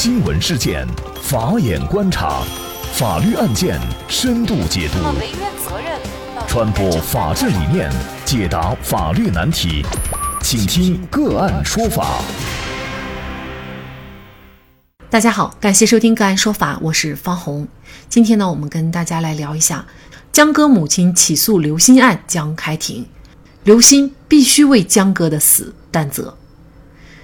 新闻事件，法眼观察，法律案件深度解读，传播法治理念，解答法律难题，请听个案说法。大家好，感谢收听个案说法，我是方红。今天呢，我们跟大家来聊一下江歌母亲起诉刘鑫案将开庭，刘鑫必须为江歌的死担责。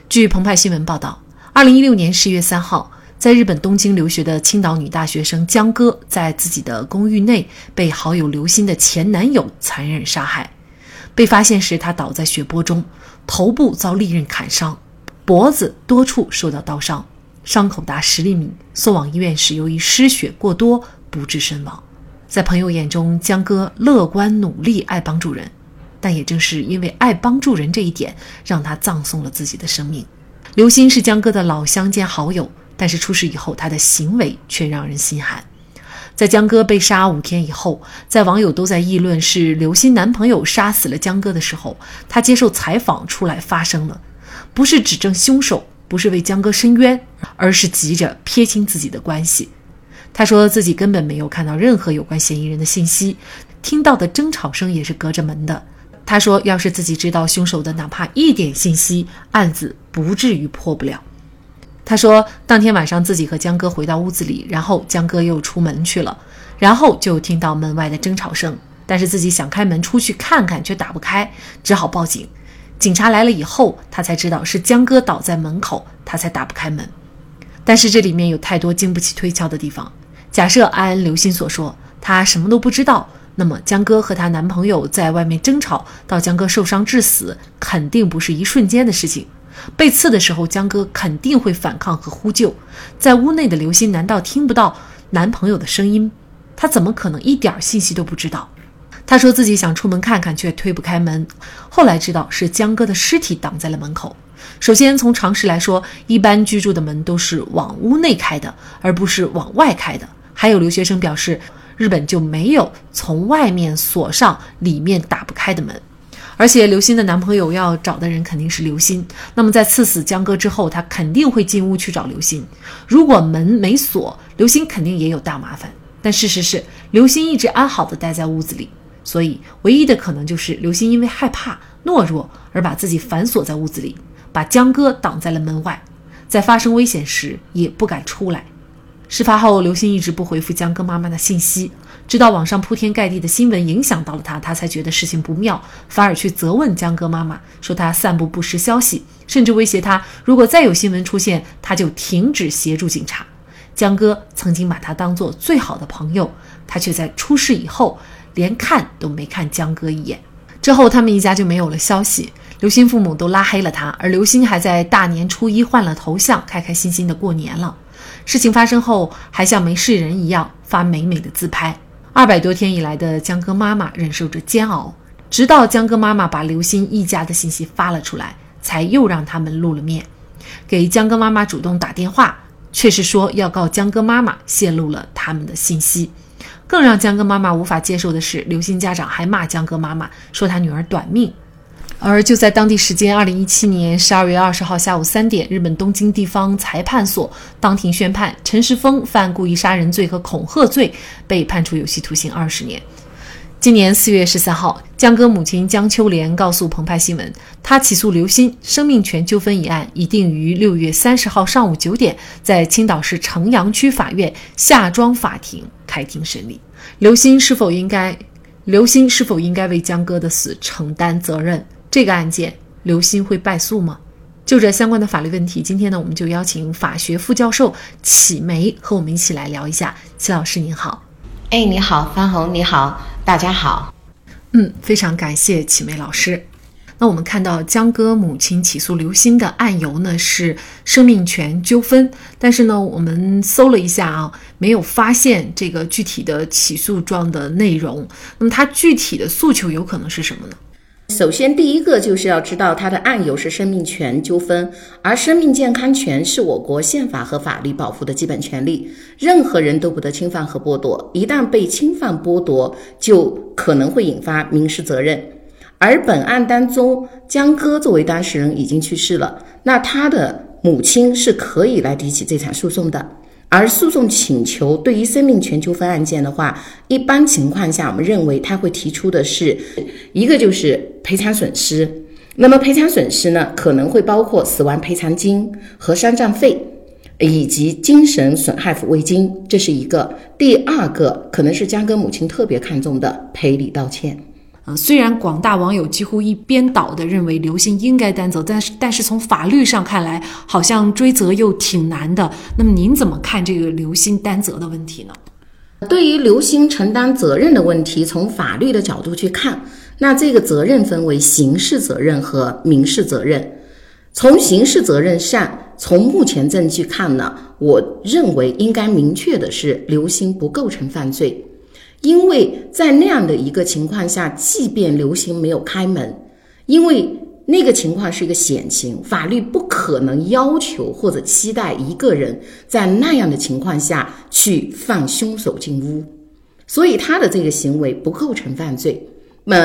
据澎湃新闻报道，2016年10月3号，在日本东京留学的青岛女大学生江歌在自己的公寓内被好友刘鑫的前男友残忍杀害。被发现时，她倒在血泊中，头部遭利刃砍伤，脖子多处受到刀伤，伤口达10厘米，送往医院时由于失血过多不治身亡。在朋友眼中，江歌乐观努力，爱帮助人，但也正是因为爱帮助人这一点，让她葬送了自己的生命。刘鑫是江歌的老乡兼好友，但是出事以后，她的行为却让人心寒。在江歌被杀5天以后，在网友都在议论是刘鑫男朋友杀死了江歌的时候，她接受采访出来发声了，不是指证凶手，不是为江歌申冤，而是急着撇清自己的关系。他说自己根本没有看到任何有关嫌疑人的信息，听到的争吵声也是隔着门的。他说要是自己知道凶手的哪怕一点信息，案子不至于破不了。他说当天晚上自己和江歌回到屋子里，然后江歌又出门去了，然后就听到门外的争吵声，但是自己想开门出去看看却打不开，只好报警。警察来了以后，他才知道是江歌倒在门口，他才打不开门。但是这里面有太多经不起推敲的地方。假设按刘鑫所说，他什么都不知道，那么江歌和她男朋友在外面争吵到江歌受伤致死，肯定不是一瞬间的事情。被刺的时候，江歌肯定会反抗和呼救。在屋内的刘鑫难道听不到男朋友的声音？他怎么可能一点信息都不知道？他说自己想出门看看，却推不开门，后来知道是江歌的尸体挡在了门口。首先从常识来说，一般居住的门都是往屋内开的，而不是往外开的。还有留学生表示，日本就没有从外面锁上里面打不开的门。而且刘鑫的男朋友要找的人肯定是刘鑫，那么在刺死江歌之后，他肯定会进屋去找刘鑫。如果门没锁，刘鑫肯定也有大麻烦。但事实是，刘鑫一直安好的待在屋子里，所以唯一的可能就是刘鑫因为害怕懦弱而把自己反锁在屋子里，把江歌挡在了门外，在发生危险时也不敢出来。事发后，刘鑫一直不回复江歌妈妈的信息，直到网上铺天盖地的新闻影响到了她，她才觉得事情不妙，反而去责问江歌妈妈，说她散布不实消息，甚至威胁她，如果再有新闻出现，她就停止协助警察。江歌曾经把她当作最好的朋友，她却在出事以后连看都没看江歌一眼。之后他们一家就没有了消息，刘鑫父母都拉黑了她，而刘鑫还在大年初一换了头像，开开心心的过年了。事情发生后，还像没事人一样发美美的自拍。200多天以来的江歌妈妈忍受着煎熬，直到江歌妈妈把刘鑫一家的信息发了出来，才又让他们露了面。给江歌妈妈主动打电话，却是说要告江歌妈妈泄露了他们的信息。更让江歌妈妈无法接受的是，刘鑫家长还骂江歌妈妈，说她女儿短命。而就在当地时间2017年12月20号下午3点，日本东京地方裁判所当庭宣判陈时峰犯故意杀人罪和恐吓罪，被判处有期徒刑20年。今年4月13号，江歌母亲江秋莲告诉澎湃新闻，她起诉刘鑫生命权纠纷一案已定于6月30号上午9点在青岛市城阳区法院夏庄法庭开庭审理。刘鑫是否应该为江歌的死承担责任？这个案件刘鑫会败诉吗？就这相关的法律问题，今天呢，我们就邀请法学副教授祁梅和我们一起来聊一下。祁老师您好。你好方红，你好，大家好。非常感谢祁梅老师。那我们看到江歌母亲起诉刘鑫的案由呢是生命权纠纷，但是呢我们搜了一下啊，没有发现这个具体的起诉状的内容。那么它具体的诉求有可能是什么呢？首先第一个就是要知道它的案由是生命权纠纷，而生命健康权是我国宪法和法律保护的基本权利，任何人都不得侵犯和剥夺，一旦被侵犯剥夺就可能会引发民事责任。而本案当中江歌作为当事人已经去世了，那他的母亲是可以来提起这场诉讼的。而诉讼请求对于生命全球分案件的话，一般情况下我们认为他会提出的是一个就是赔偿损失，那么赔偿损失呢，可能会包括死亡赔偿金和丧葬费以及精神损害抚慰金，这是一个。第二个可能是江歌母亲特别看重的赔礼道歉。虽然广大网友几乎一边倒地认为刘鑫应该担责，但是从法律上看来好像追责又挺难的，那么您怎么看这个刘鑫担责的问题呢？对于刘鑫承担责任的问题，从法律的角度去看，那这个责任分为刑事责任和民事责任。从刑事责任上，从目前证据看呢，我认为应该明确的是刘鑫不构成犯罪，因为在那样的一个情况下，即便刘鑫没有开门，因为那个情况是一个险情，法律不可能要求或者期待一个人在那样的情况下去放凶手进屋，所以他的这个行为不构成犯罪。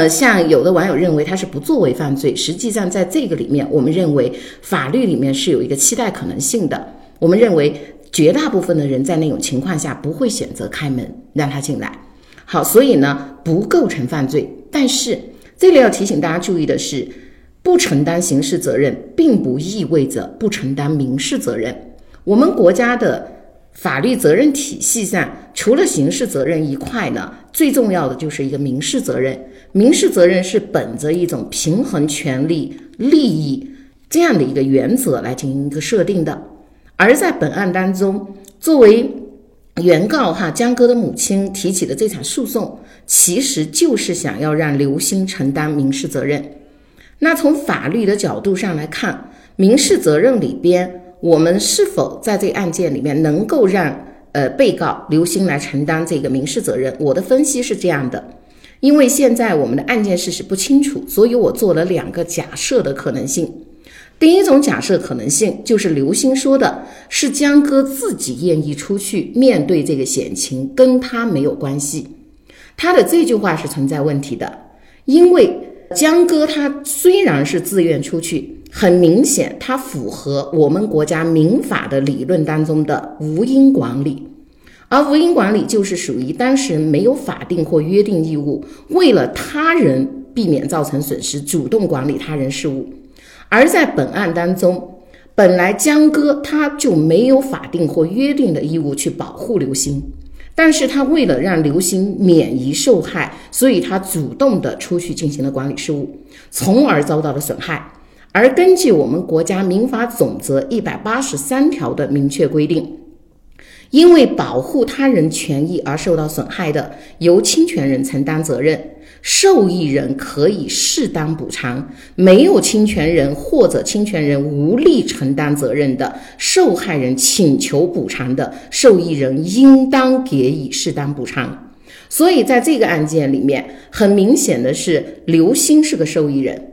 像有的网友认为他是不作为犯罪，实际上在这个里面，我们认为法律里面是有一个期待可能性的，我们认为绝大部分的人在那种情况下不会选择开门让他进来。好，所以呢不构成犯罪。但是这里要提醒大家注意的是，不承担刑事责任并不意味着不承担民事责任。我们国家的法律责任体系上，除了刑事责任一块呢，最重要的就是一个民事责任。民事责任是本着一种平衡权利利益这样的一个原则来进行一个设定的。而在本案当中，作为原告江歌的母亲提起的这场诉讼，其实就是想要让刘鑫承担民事责任。那从法律的角度上来看，民事责任里边，我们是否在这个案件里面能够让被告刘鑫来承担这个民事责任？我的分析是这样的，因为现在我们的案件事实不清楚，所以我做了两个假设的可能性。第一种假设可能性就是刘鑫说的是江歌自己愿意出去面对这个险情，跟他没有关系。他的这句话是存在问题的，因为江歌他虽然是自愿出去，很明显他符合我们国家民法的理论当中的无因管理，而无因管理就是属于当事人没有法定或约定义务，为了他人避免造成损失，主动管理他人事务。而在本案当中，本来江歌他就没有法定或约定的义务去保护刘鑫，但是他为了让刘鑫免于受害，所以他主动的出去进行了管理事务，从而遭到了损害。而根据我们国家民法总则183条的明确规定，因为保护他人权益而受到损害的，由侵权人承担责任，受益人可以适当补偿，没有侵权人或者侵权人无力承担责任的，受害人请求补偿的，受益人应当给予适当补偿。所以在这个案件里面，很明显的是刘鑫是个受益人，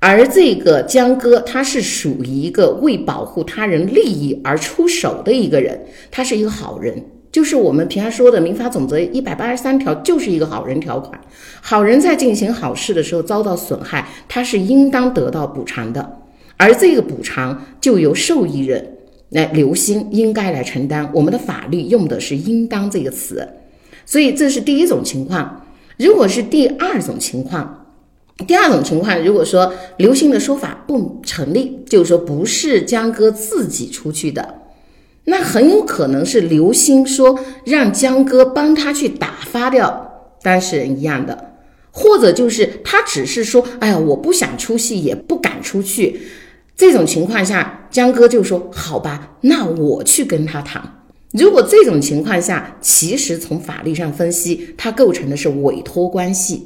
而这个江歌他是属于一个为保护他人利益而出手的一个人，他是一个好人，就是我们平常说的民法总则183条就是一个好人条款。好人在进行好事的时候遭到损害，他是应当得到补偿的，而这个补偿就由受益人来刘鑫应该来承担。我们的法律用的是应当这个词，所以这是第一种情况。如果是第二种情况，如果说刘鑫的说法不成立，就是说不是江歌自己出去的，那很有可能是刘鑫说让江歌帮他去打发掉当事人一样的，或者就是他只是说我不想出去也不敢出去。这种情况下江歌就说好吧，那我去跟他谈。如果这种情况下，其实从法律上分析，他构成的是委托关系，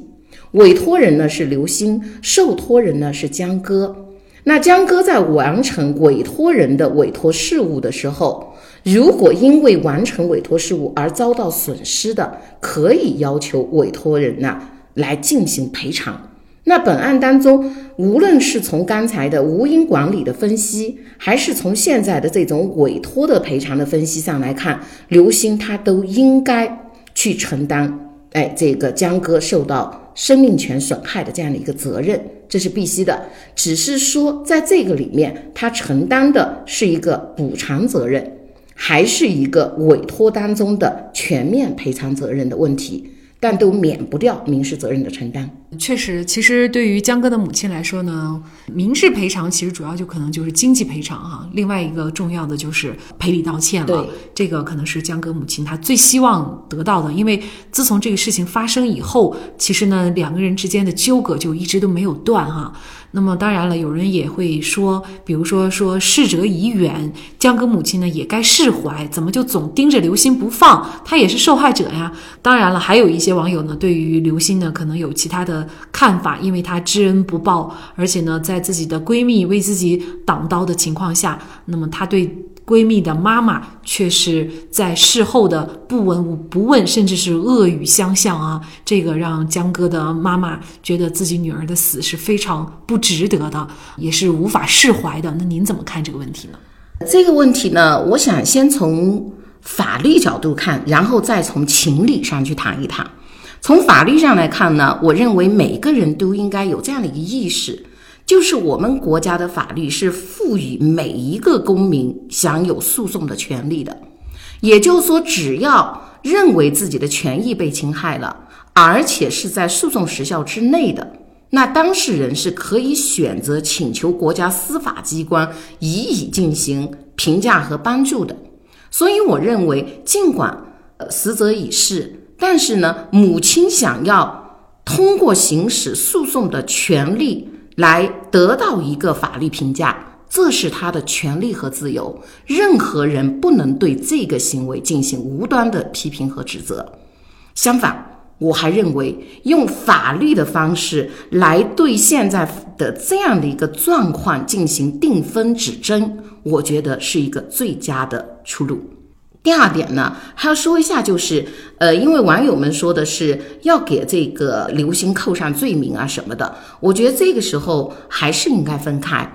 委托人呢是刘鑫，受托人呢是江歌。那江歌在完成委托人的委托事务的时候，如果因为完成委托事务而遭到损失的，可以要求委托人来进行赔偿。那本案当中，无论是从刚才的无因管理的分析，还是从现在的这种委托的赔偿的分析上来看，刘鑫他都应该去承担这个江歌受到生命权损害的这样的一个责任，这是必须的，只是说在这个里面他承担的是一个补偿责任，还是一个委托当中的全面赔偿责任的问题，但都免不掉民事责任的承担。确实，其实对于江歌的母亲来说呢，民事赔偿其实主要就可能就是经济赔偿啊，另外一个重要的就是赔礼道歉了。这个可能是江歌母亲她最希望得到的，因为自从这个事情发生以后，其实呢两个人之间的纠葛就一直都没有断啊。那么当然了，有人也会说，比如说逝者已远，江歌母亲呢也该释怀，怎么就总盯着刘鑫不放，她也是受害者呀。当然了，还有一些网友呢对于刘鑫呢可能有其他的看法，因为她知恩不报，而且呢在自己的闺蜜为自己挡刀的情况下，那么她对闺蜜的妈妈却是在事后的不闻不问，甚至是恶语相向啊，这个让江歌的妈妈觉得自己女儿的死是非常不值得的，也是无法释怀的。那您怎么看这个问题呢？这个问题呢，我想先从法律角度看，然后再从情理上去谈一谈。从法律上来看呢，我认为每个人都应该有这样的一个意识，就是我们国家的法律是赋予每一个公民享有诉讼的权利的，也就是说，只要认为自己的权益被侵害了，而且是在诉讼时效之内的，那当事人是可以选择请求国家司法机关予以进行评价和帮助的。所以我认为，尽管死者已逝，但是呢，母亲想要通过行使诉讼的权利来得到一个法律评价，这是他的权利和自由，任何人不能对这个行为进行无端的批评和指责。相反，我还认为用法律的方式来对现在的这样的一个状况进行定分指针，我觉得是一个最佳的出路。第二点呢，还要说一下，就是因为网友们说的是要给这个刘鑫扣上罪名啊什么的，我觉得这个时候还是应该分开。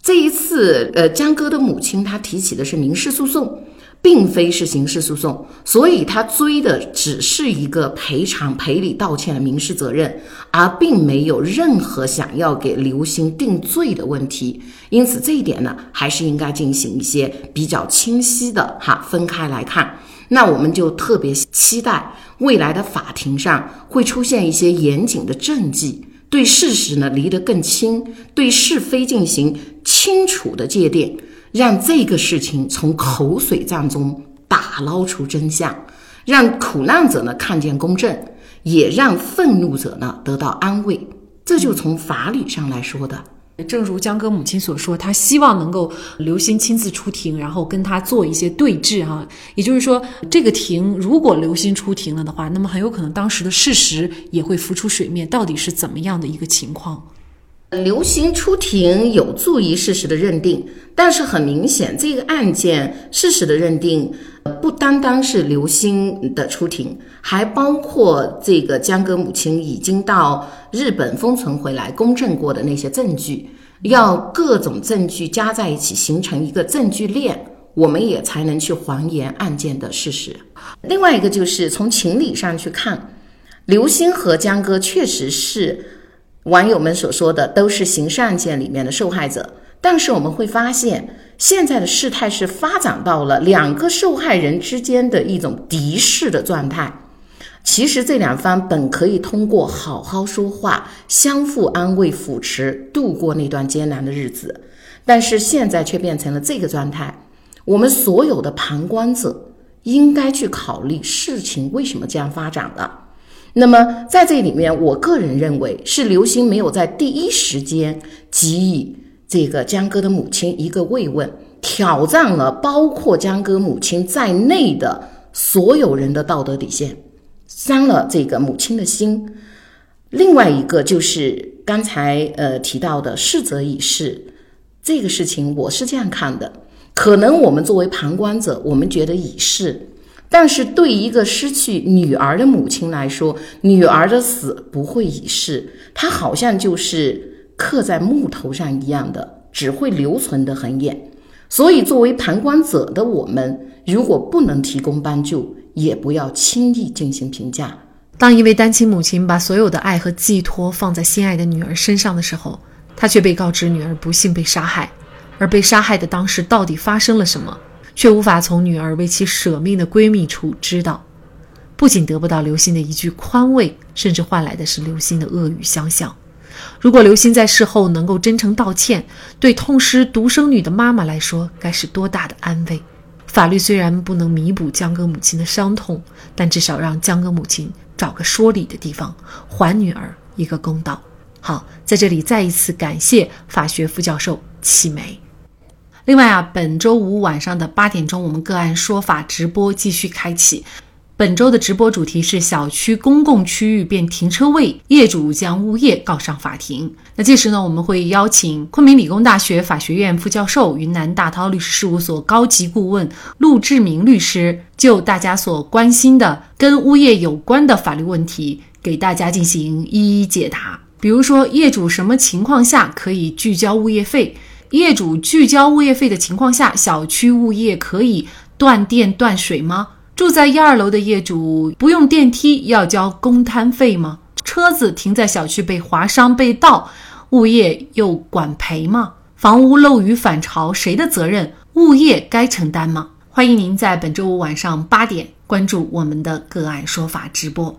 这一次江歌的母亲她提起的是民事诉讼，并非是刑事诉讼，所以她追的只是一个赔偿、赔礼道歉的民事责任，而并没有任何想要给刘鑫定罪的问题。因此这一点呢，还是应该进行一些比较清晰的分开来看。那我们就特别期待未来的法庭上会出现一些严谨的证据，对事实呢离得更清，对是非进行清楚的界定，让这个事情从口水战中打捞出真相，让苦难者呢看见公正，也让愤怒者呢得到安慰，这就从法理上来说的。正如江歌母亲所说，她希望能够刘鑫亲自出庭，然后跟她做一些对峙啊。也就是说，这个庭如果刘鑫出庭了的话，那么很有可能当时的事实也会浮出水面，到底是怎么样的一个情况。刘鑫出庭有助于事实的认定，但是很明显，这个案件事实的认定不单单是刘鑫的出庭，还包括这个江歌母亲已经到日本封存回来公证过的那些证据，要各种证据加在一起形成一个证据链，我们也才能去还原案件的事实。另外一个就是从情理上去看，刘鑫和江歌确实是网友们所说的都是刑事案件里面的受害者，但是我们会发现，现在的事态是发展到了两个受害人之间的一种敌视的状态。其实这两方本可以通过好好说话，相互安慰扶持，度过那段艰难的日子，但是现在却变成了这个状态。我们所有的旁观者应该去考虑事情为什么这样发展了。那么在这里面，我个人认为是刘鑫没有在第一时间给予这个江歌的母亲一个慰问，挑战了包括江歌母亲在内的所有人的道德底线，伤了这个母亲的心。另外一个就是刚才提到的逝者已逝这个事情，我是这样看的，可能我们作为旁观者，我们觉得已逝，但是对一个失去女儿的母亲来说，女儿的死不会已逝，她好像就是刻在木头上一样的，只会留存得很远。所以作为旁观者的我们，如果不能提供帮助，也不要轻易进行评价，当一位单亲母亲把所有的爱和寄托放在心爱的女儿身上的时候，她却被告知女儿不幸被杀害，而被杀害的当时到底发生了什么，却无法从女儿为其舍命的闺蜜处知道。不仅得不到刘鑫的一句宽慰，甚至换来的是刘鑫的恶语相向。如果刘鑫在事后能够真诚道歉，对痛失独生女的妈妈来说该是多大的安慰。法律虽然不能弥补江歌母亲的伤痛，但至少让江歌母亲找个说理的地方，还女儿一个公道。好，在这里再一次感谢法学副教授启梅。另外啊，本周五晚上的8点钟，我们个案说法直播继续开启。本周的直播主题是小区公共区域变停车位，业主将物业告上法庭。那届时呢，我们会邀请昆明理工大学法学院副教授、云南大韬律师事务所高级顾问陆志明律师，就大家所关心的跟物业有关的法律问题给大家进行一一解答。比如说，业主什么情况下可以拒交物业费？业主拒交物业费的情况下，小区物业可以断电断水吗？住在1-2楼的业主不用电梯要交公摊费吗？车子停在小区被划伤被盗，物业又管赔吗？房屋漏雨反潮谁的责任？物业该承担吗？欢迎您在本周五晚上8点关注我们的个案说法直播。